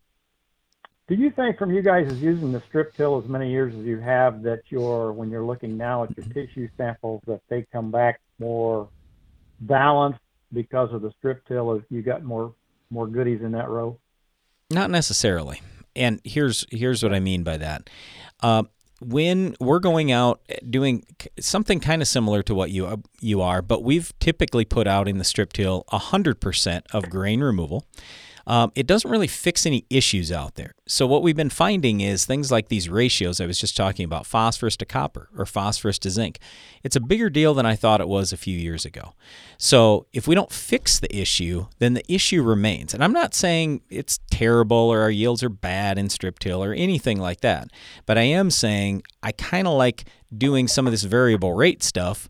Do you think from you guys is using the strip till as many years as you have that you're, when you're looking now at your tissue samples, that they come back more balanced because of the strip till, if you got more more goodies in that row? Not necessarily. And here's here's what I mean by that. Uh, when we're going out doing something kind of similar to what you, uh, you are, but we've typically put out in the strip till one hundred percent of grain removal. Um, it doesn't really fix any issues out there. So what we've been finding is things like these ratios I was just talking about, phosphorus to copper or phosphorus to zinc. It's a bigger deal than I thought it was a few years ago. So if we don't fix the issue, then the issue remains. And I'm not saying it's terrible or our yields are bad in strip till or anything like that. But I am saying I kind of like doing some of this variable rate stuff,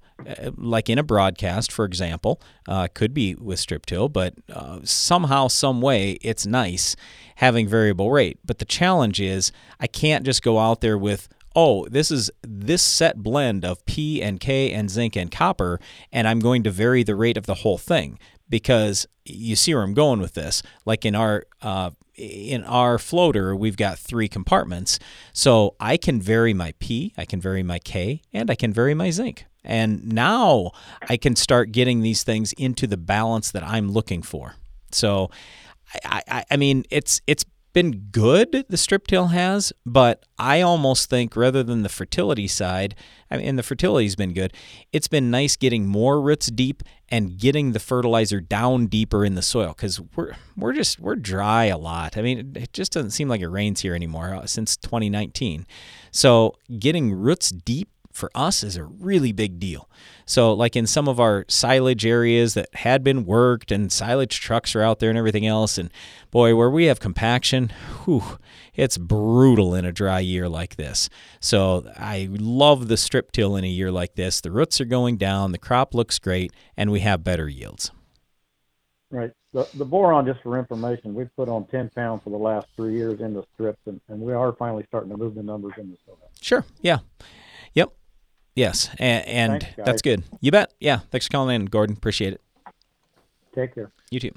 like in a broadcast, for example, uh, could be with strip till, but uh, somehow, some way, it's nice having variable rate. But the challenge is I can't just go out there with, oh, this is this set blend of P and K and zinc and copper, and I'm going to vary the rate of the whole thing, because you see where I'm going with this. Like in our uh, in our floater, we've got three compartments, so I can vary my P, I can vary my K, and I can vary my zinc. And now I can start getting these things into the balance that I'm looking for. So, I, I, I mean, it's it's been good, the strip till has, but I almost think rather than the fertility side, I mean, and the fertility's been good, it's been nice getting more roots deep and getting the fertilizer down deeper in the soil, because we're we're just we're dry a lot. I mean, it just doesn't seem like it rains here anymore uh, since twenty nineteen. So getting roots deep for us is a really big deal. So like in some of our silage areas that had been worked and silage trucks are out there and everything else, and boy, where we have compaction, whew, it's brutal in a dry year like this. So I love the strip till in a year like this. The roots are going down, the crop looks great, and we have better yields. Right. The, the boron, just for information, we've put on ten pounds for the last three years in the strips, and, and we are finally starting to move the numbers in the soil. Sure, yeah. Yep. Yes, and, and thanks, that's good. You bet. Yeah, thanks for calling in, Gordon. Appreciate it. Take care. You too.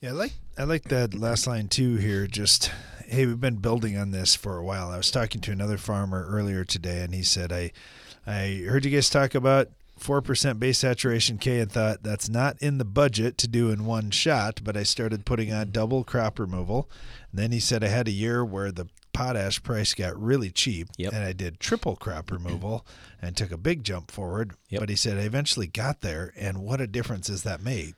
Yeah, I like I like that last line too here. Just, hey, we've been building on this for a while. I was talking to another farmer earlier today, and he said, I, I heard you guys talk about four percent base saturation K and thought that's not in the budget to do in one shot, but I started putting on double crop removal. And then he said I had a year where the potash price got really cheap, yep. and I did triple crop removal and took a big jump forward. Yep. But he said I eventually got there, and what a difference has that made.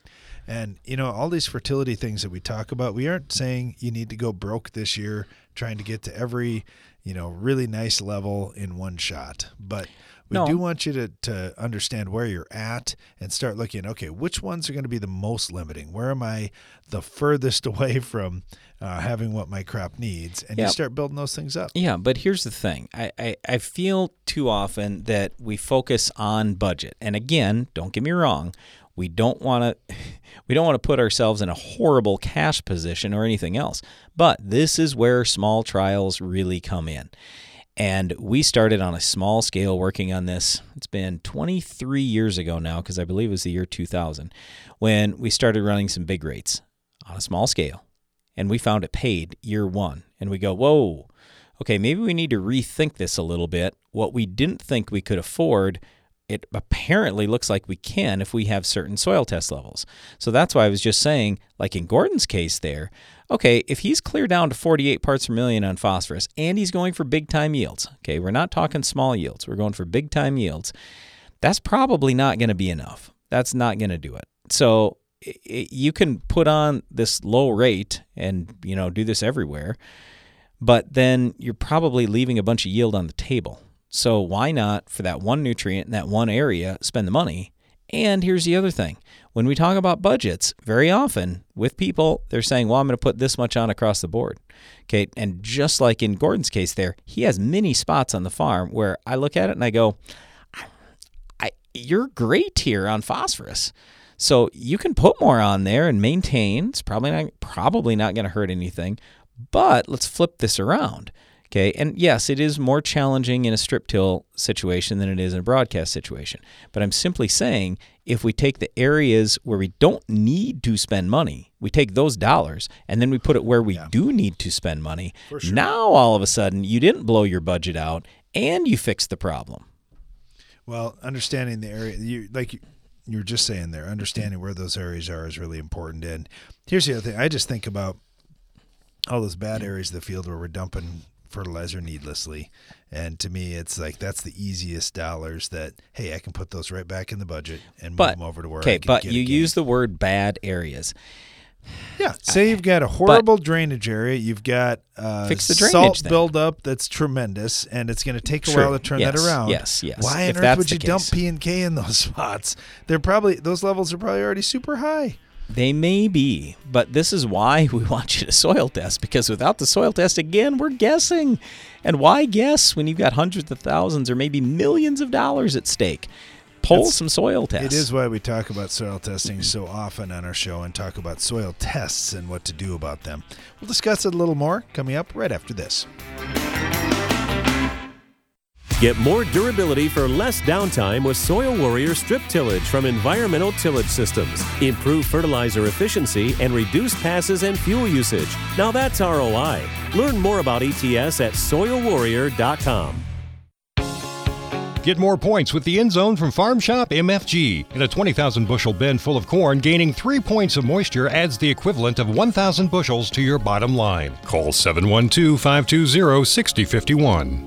And, you know, all these fertility things that we talk about, we aren't saying you need to go broke this year trying to get to every, you know, really nice level in one shot. But we no. do want you to, to understand where you're at and start looking, okay, which ones are going to be the most limiting? Where am I the furthest away from uh, having what my crop needs? And yeah. you start building those things up. Yeah, but here's the thing. I, I, I feel too often that we focus on budget. And again, don't get me wrong. We don't want to we don't want to put ourselves in a horrible cash position or anything else. But this is where small trials really come in. And we started on a small scale working on this. It's been twenty-three years ago now, because I believe it was the year two thousand, when we started running some big rates on a small scale. And we found it paid year one. And we go, whoa, okay, maybe we need to rethink this a little bit. What we didn't think we could afford, it apparently looks like we can if we have certain soil test levels. So that's why I was just saying, like in Gordon's case there, okay, if he's clear down to forty-eight parts per million on phosphorus and he's going for big time yields, okay, we're not talking small yields, we're going for big time yields, that's probably not going to be enough. That's not going to do it. So it, you can put on this low rate and, you know, do this everywhere, but then you're probably leaving a bunch of yield on the table. So why not, for that one nutrient in that one area, spend the money? And here's the other thing. When we talk about budgets, very often with people, they're saying, well, I'm going to put this much on across the board. Okay, and just like in Gordon's case there, he has many spots on the farm where I look at it and I go, I, I, you're great here on phosphorus. So you can put more on there and maintain. It's probably not, probably not going to hurt anything, but let's flip this around. Okay, and yes, it is more challenging in a strip till situation than it is in a broadcast situation. But I'm simply saying if we take the areas where we don't need to spend money, we take those dollars, and then we put it where we yeah. do need to spend money. For sure. Now, all of a sudden, you didn't blow your budget out, and you fixed the problem. Well, understanding the area, you like you, you were just saying there, understanding where those areas are is really important. And here's the other thing. I just think about all those bad areas of the field where we're dumping fertilizer needlessly. And to me, it's like, that's the easiest dollars that, hey, I can put those right back in the budget and but, move them over to where okay, I can but get you use the word bad areas. Yeah. Say you've got a horrible but drainage area. You've got uh, fix the salt thing. buildup that's tremendous, and it's going to take a True. while to turn yes, that around. Yes, yes. Why on if earth would you case. dump P and K in those spots? They're probably those levels are probably already super high. They may be, but this is why we want you to soil test, because without the soil test, again, we're guessing. And why guess when you've got hundreds of thousands or maybe millions of dollars at stake? Pull That's, some soil tests. It is why we talk about soil testing so often on our show and talk about soil tests and what to do about them. We'll discuss it a little more coming up right after this. Get more durability for less downtime with Soil Warrior Strip Tillage from Environmental Tillage Systems. Improve fertilizer efficiency and reduce passes and fuel usage. Now that's R O I. Learn more about E T S at soil warrior dot com. Get more points with the End Zone from Farm Shop M F G. In a twenty thousand bushel bin full of corn, gaining three points of moisture adds the equivalent of one thousand bushels to your bottom line. Call seven one two, five two zero, six zero five one.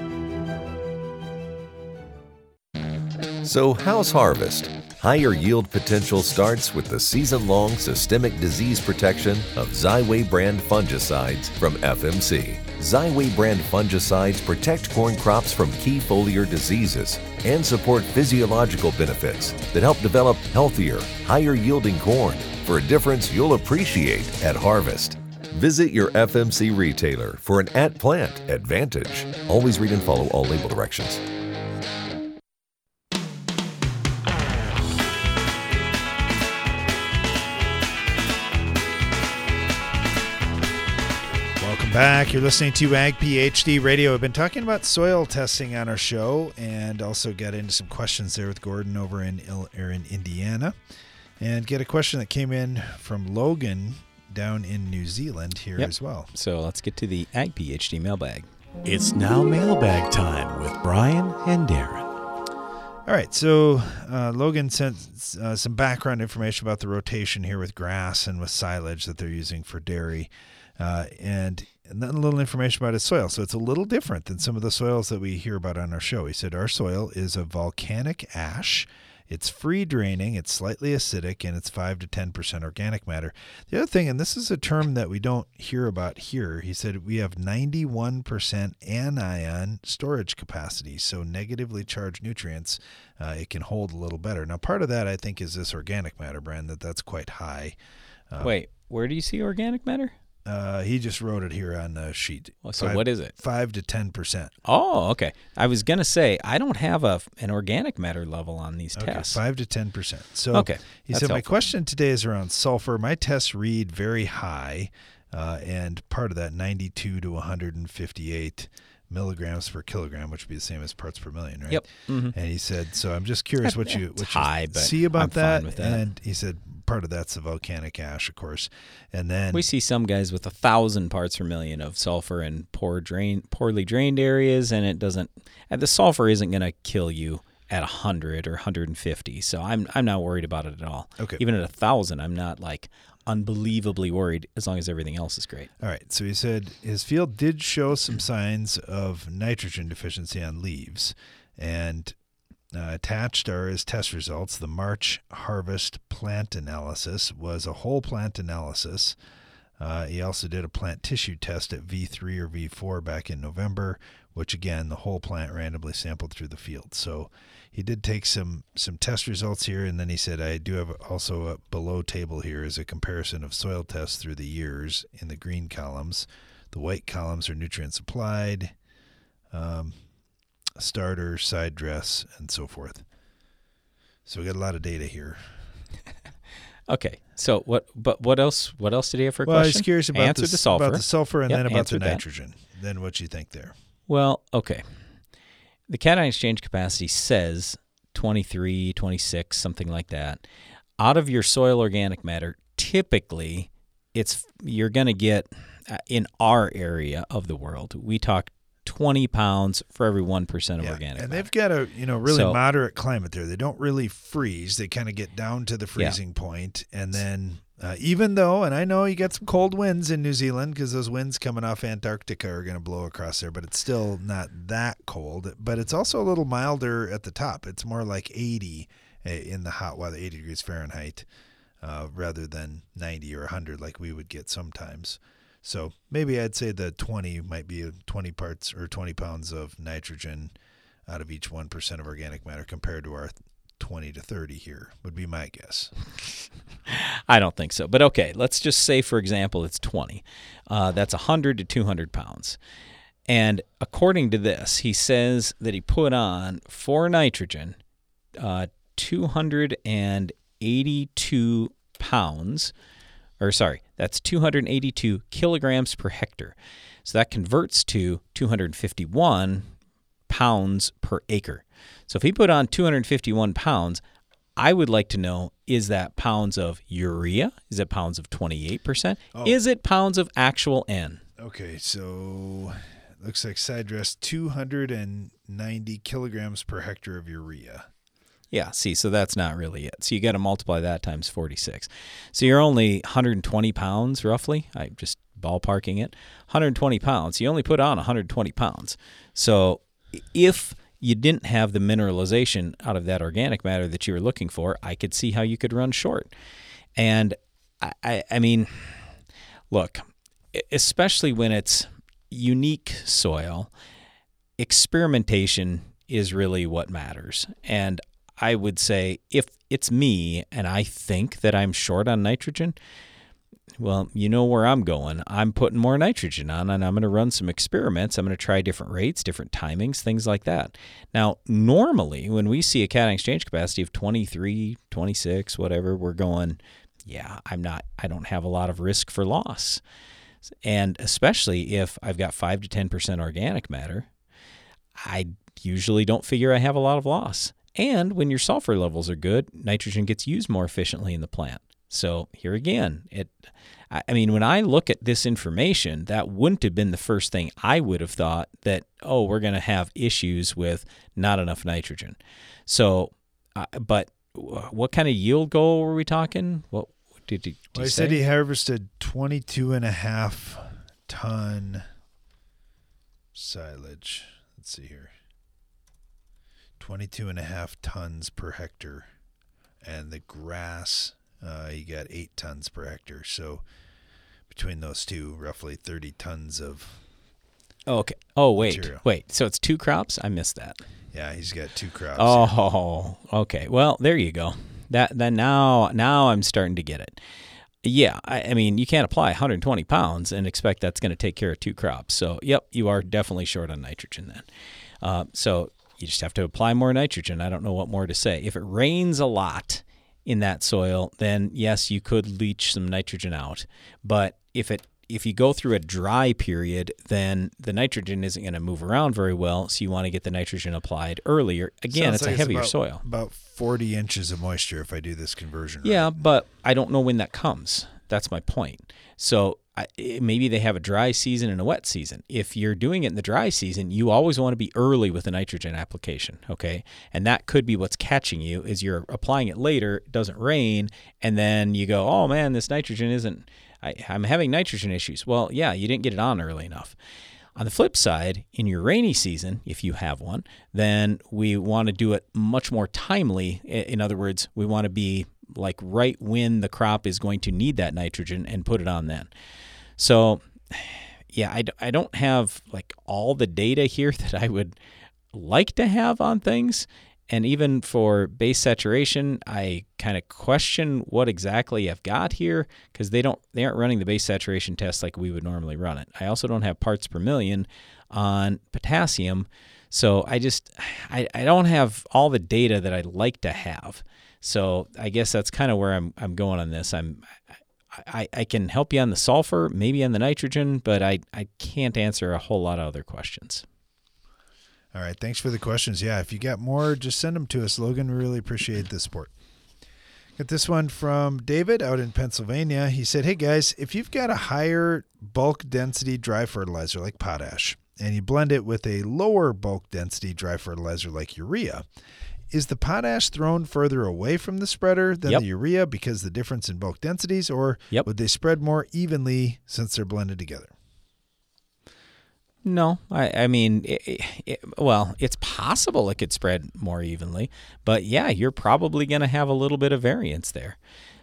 So how's harvest? Higher yield potential starts with the season-long systemic disease protection of Xyway brand fungicides from F M C. Xyway brand fungicides protect corn crops from key foliar diseases and support physiological benefits that help develop healthier, higher-yielding corn for a difference you'll appreciate at harvest. Visit your F M C retailer for an at-plant advantage. Always read and follow all label directions. Back. You're listening to Ag PhD Radio. We've been talking about soil testing on our show, and also got into some questions there with Gordon over in in Indiana, and get a question that came in from Logan down in New Zealand here yep. as well. So let's get to the Ag PhD mailbag. It's now mailbag time with Brian and Darren. All right, so uh, Logan sent uh, some background information about the rotation here with grass and with silage that they're using for dairy, uh, and And then a little information about his soil. So it's a little different than some of the soils that we hear about on our show. He said, our soil is a volcanic ash. It's free draining. It's slightly acidic, and it's five to ten percent organic matter. The other thing, and this is a term that we don't hear about here. He said, we have ninety-one percent anion storage capacity. So negatively charged nutrients, uh, it can hold a little better. Now, part of that, I think, is this organic matter, Brian, that that's quite high. Uh, Wait, where do you see organic matter? Uh, he just wrote it here on the sheet. So five, what is it? five to ten percent. Oh, okay. I was going to say, I don't have a an organic matter level on these tests. Okay, five to ten percent. So okay, he said, helpful. My question today is around sulfur. My tests read very high, uh, and part of that ninety-two to one fifty-eight milligrams per kilogram, which would be the same as parts per million, right? Yep. Mm-hmm. And he said, so I'm just curious what you, what high, you see about that. that. And he said, part of that's the volcanic ash, of course. And then we see some guys with a thousand parts per million of sulfur in poor drain, poorly drained areas, and it doesn't. And the sulfur isn't going to kill you at a hundred or one hundred fifty. So I'm I'm not worried about it at all. Okay. Even at a thousand, I'm not like unbelievably worried, as long as everything else is great. All right. So he said his field did show some signs of nitrogen deficiency on leaves, and uh, attached are his test results. The March harvest plant analysis was a whole plant analysis. Uh, he also did a plant tissue test at V three or V four back in November, which again, the whole plant randomly sampled through the field. So he did take some some test results here, and then he said, I do have also a below table here is a comparison of soil tests through the years in the green columns. The white columns are nutrients applied, um, starter, side dress, and so forth. So we got a lot of data here. Okay, so what? But what else? What else did he have for a well, question? Well, I was curious about the, the sulfur, about the sulfur, and yep, then about the nitrogen. That. Then what you think there? Well, okay. The cation exchange capacity says twenty-three, twenty-six, something like that. Out of your soil organic matter, typically, it's you're going to get, uh, in our area of the world, we talk twenty pounds for every one percent of yeah, organic and matter. And they've got a you know really so, moderate climate there. They don't really freeze. They kind of get down to the freezing yeah. point, and then... Uh, even though, and I know you got some cold winds in New Zealand because those winds coming off Antarctica are going to blow across there, but it's still not that cold. But it's also a little milder at the top. It's more like eighty in the hot weather, eighty degrees Fahrenheit, uh, rather than ninety or one hundred like we would get sometimes. So maybe I'd say the twenty might be twenty parts or twenty pounds of nitrogen out of each one percent of organic matter compared to our twenty to thirty here would be my guess. I don't think so. But okay, let's just say, for example, it's twenty. Uh, that's one hundred to two hundred pounds. And according to this, he says that he put on for nitrogen uh, two hundred eighty-two pounds, or sorry, that's two hundred eighty-two kilograms per hectare. So that converts to two hundred fifty-one pounds per acre. So if he put on two hundred fifty-one pounds, I would like to know, is that pounds of urea? Is it pounds of twenty-eight percent? Oh. Is it pounds of actual N? Okay, so it looks like side dress, two hundred ninety kilograms per hectare of urea. Yeah, see, so that's not really it. So you got to multiply that times forty-six. So you're only one hundred twenty pounds roughly. I'm just ballparking it. one hundred twenty pounds. You only put on one hundred twenty pounds. So if you didn't have the mineralization out of that organic matter that you were looking for, I could see how you could run short. And I, I, I mean, look, especially when it's unique soil, experimentation is really what matters. And I would say if it's me and I think that I'm short on nitrogen, well, you know where I'm going. I'm putting more nitrogen on, and I'm going to run some experiments. I'm going to try different rates, different timings, things like that. Now, normally, when we see a cation exchange capacity of twenty-three, twenty-six, whatever, we're going, yeah, I'm not, I don't have a lot of risk for loss. And especially if I've got five to ten percent organic matter, I usually don't figure I have a lot of loss. And when your sulfur levels are good, nitrogen gets used more efficiently in the plant. So here again, it. I mean, when I look at this information, that wouldn't have been the first thing I would have thought that, oh, we're going to have issues with not enough nitrogen. So, uh, but what kind of yield goal were we talking? What did he, did well, he say? Said he harvested twenty-two and a half ton silage. Let's see here. twenty-two and a half tons per hectare. And the grass... Uh, you got eight tons per hectare. So between those two, roughly thirty tons of oh, okay. Oh, wait, material. Wait. So it's two crops? I missed that. Yeah, he's got two crops. Oh, here. Okay. Well, there you go. That, that now, now I'm starting to get it. Yeah, I, I mean, you can't apply one hundred twenty pounds and expect that's going to take care of two crops. So, yep, you are definitely short on nitrogen then. Uh, so you just have to apply more nitrogen. I don't know what more to say. If it rains a lot in that soil, then yes, you could leach some nitrogen out. But if it if you go through a dry period, then the nitrogen isn't going to move around very well, so you want to get the nitrogen applied earlier. Again, it's a heavier soil. About forty inches of moisture if I do this conversion. Yeah, right. But I don't know when that comes. That's my point. So I, maybe they have a dry season and a wet season. If you're doing it in the dry season, you always want to be early with a nitrogen application, okay? And that could be what's catching you is you're applying it later, it doesn't rain, and then you go, oh, man, this nitrogen isn't... I, I'm having nitrogen issues. Well, yeah, you didn't get it on early enough. On the flip side, in your rainy season, if you have one, then we want to do it much more timely. In other words, we want to be like right when the crop is going to need that nitrogen and put it on then. So, yeah, I, I don't have like all the data here that I would like to have on things. And even for base saturation, I kind of question what exactly I've got here because they don't they aren't running the base saturation test like we would normally run it. I also don't have parts per million on potassium, so I just I, I don't have all the data that I'd like to have. So I guess that's kind of where I'm I'm going on this. I'm I, I can help you on the sulfur, maybe on the nitrogen, but I, I can't answer a whole lot of other questions. All right. Thanks for the questions. Yeah. If you got more, just send them to us, Logan. We really appreciate the support. Got this one from David out in Pennsylvania. He said, hey guys, if you've got a higher bulk density dry fertilizer like potash and you blend it with a lower bulk density dry fertilizer like urea, is the potash thrown further away from the spreader than yep. the urea because the difference in bulk densities, or yep. would they spread more evenly since they're blended together? No, I, I mean, it, it, well, it's possible it could spread more evenly, but yeah, you're probably going to have a little bit of variance there.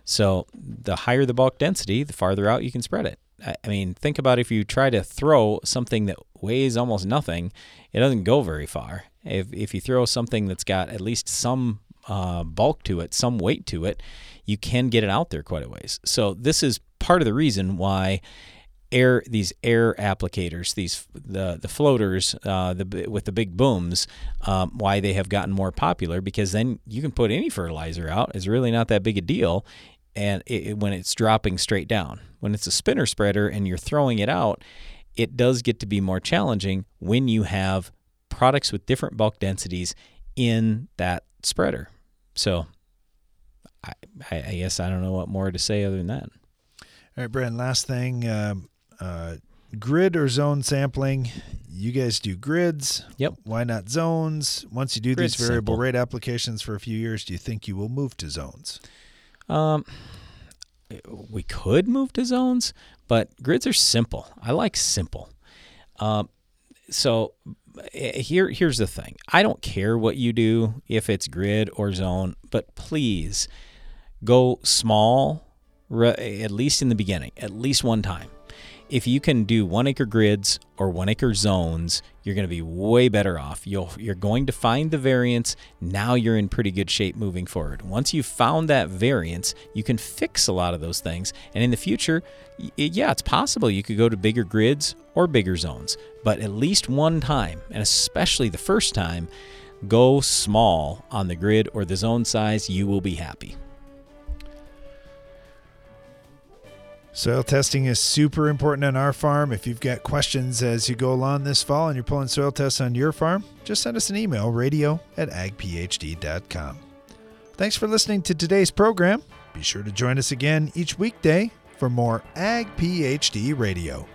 So the higher the bulk density, the farther out you can spread it. I, I mean, think about if you try to throw something that weighs almost nothing, it doesn't go very far. If if you throw something that's got at least some uh, bulk to it, some weight to it, you can get it out there quite a ways. So this is part of the reason why air these air applicators, these the the floaters uh, the with the big booms, um, why they have gotten more popular, because then you can put any fertilizer out. It's really not that big a deal, and it, it, when it's dropping straight down. When it's a spinner spreader and you're throwing it out, it does get to be more challenging when you have products with different bulk densities in that spreader. So I, I guess I don't know what more to say other than that. All right, Brian, last thing. Um, Uh, grid or zone sampling. You guys do grids. Yep. Why not zones? Once you do Grid's these variable simple. rate applications for a few years, do you think you will move to zones? Um, we could move to zones, but grids are simple. I like simple. Um, so here, here's the thing. I don't care what you do, if it's grid or zone, but please go small, at least in the beginning, at least one time. If you can do one acre grids or one acre zones, you're going to be way better off. You'll, you're going to find the variance. Now you're in pretty good shape moving forward. Once you've found that variance, you can fix a lot of those things. And in the future, it, yeah, it's possible you could go to bigger grids or bigger zones, but at least one time, and especially the first time, go small on the grid or the zone size. You will be happy. Soil testing is super important on our farm. If you've got questions as you go along this fall and you're pulling soil tests on your farm, just send us an email, radio at ag p h d dot com. Thanks for listening to today's program. Be sure to join us again each weekday for more Ag PhD Radio.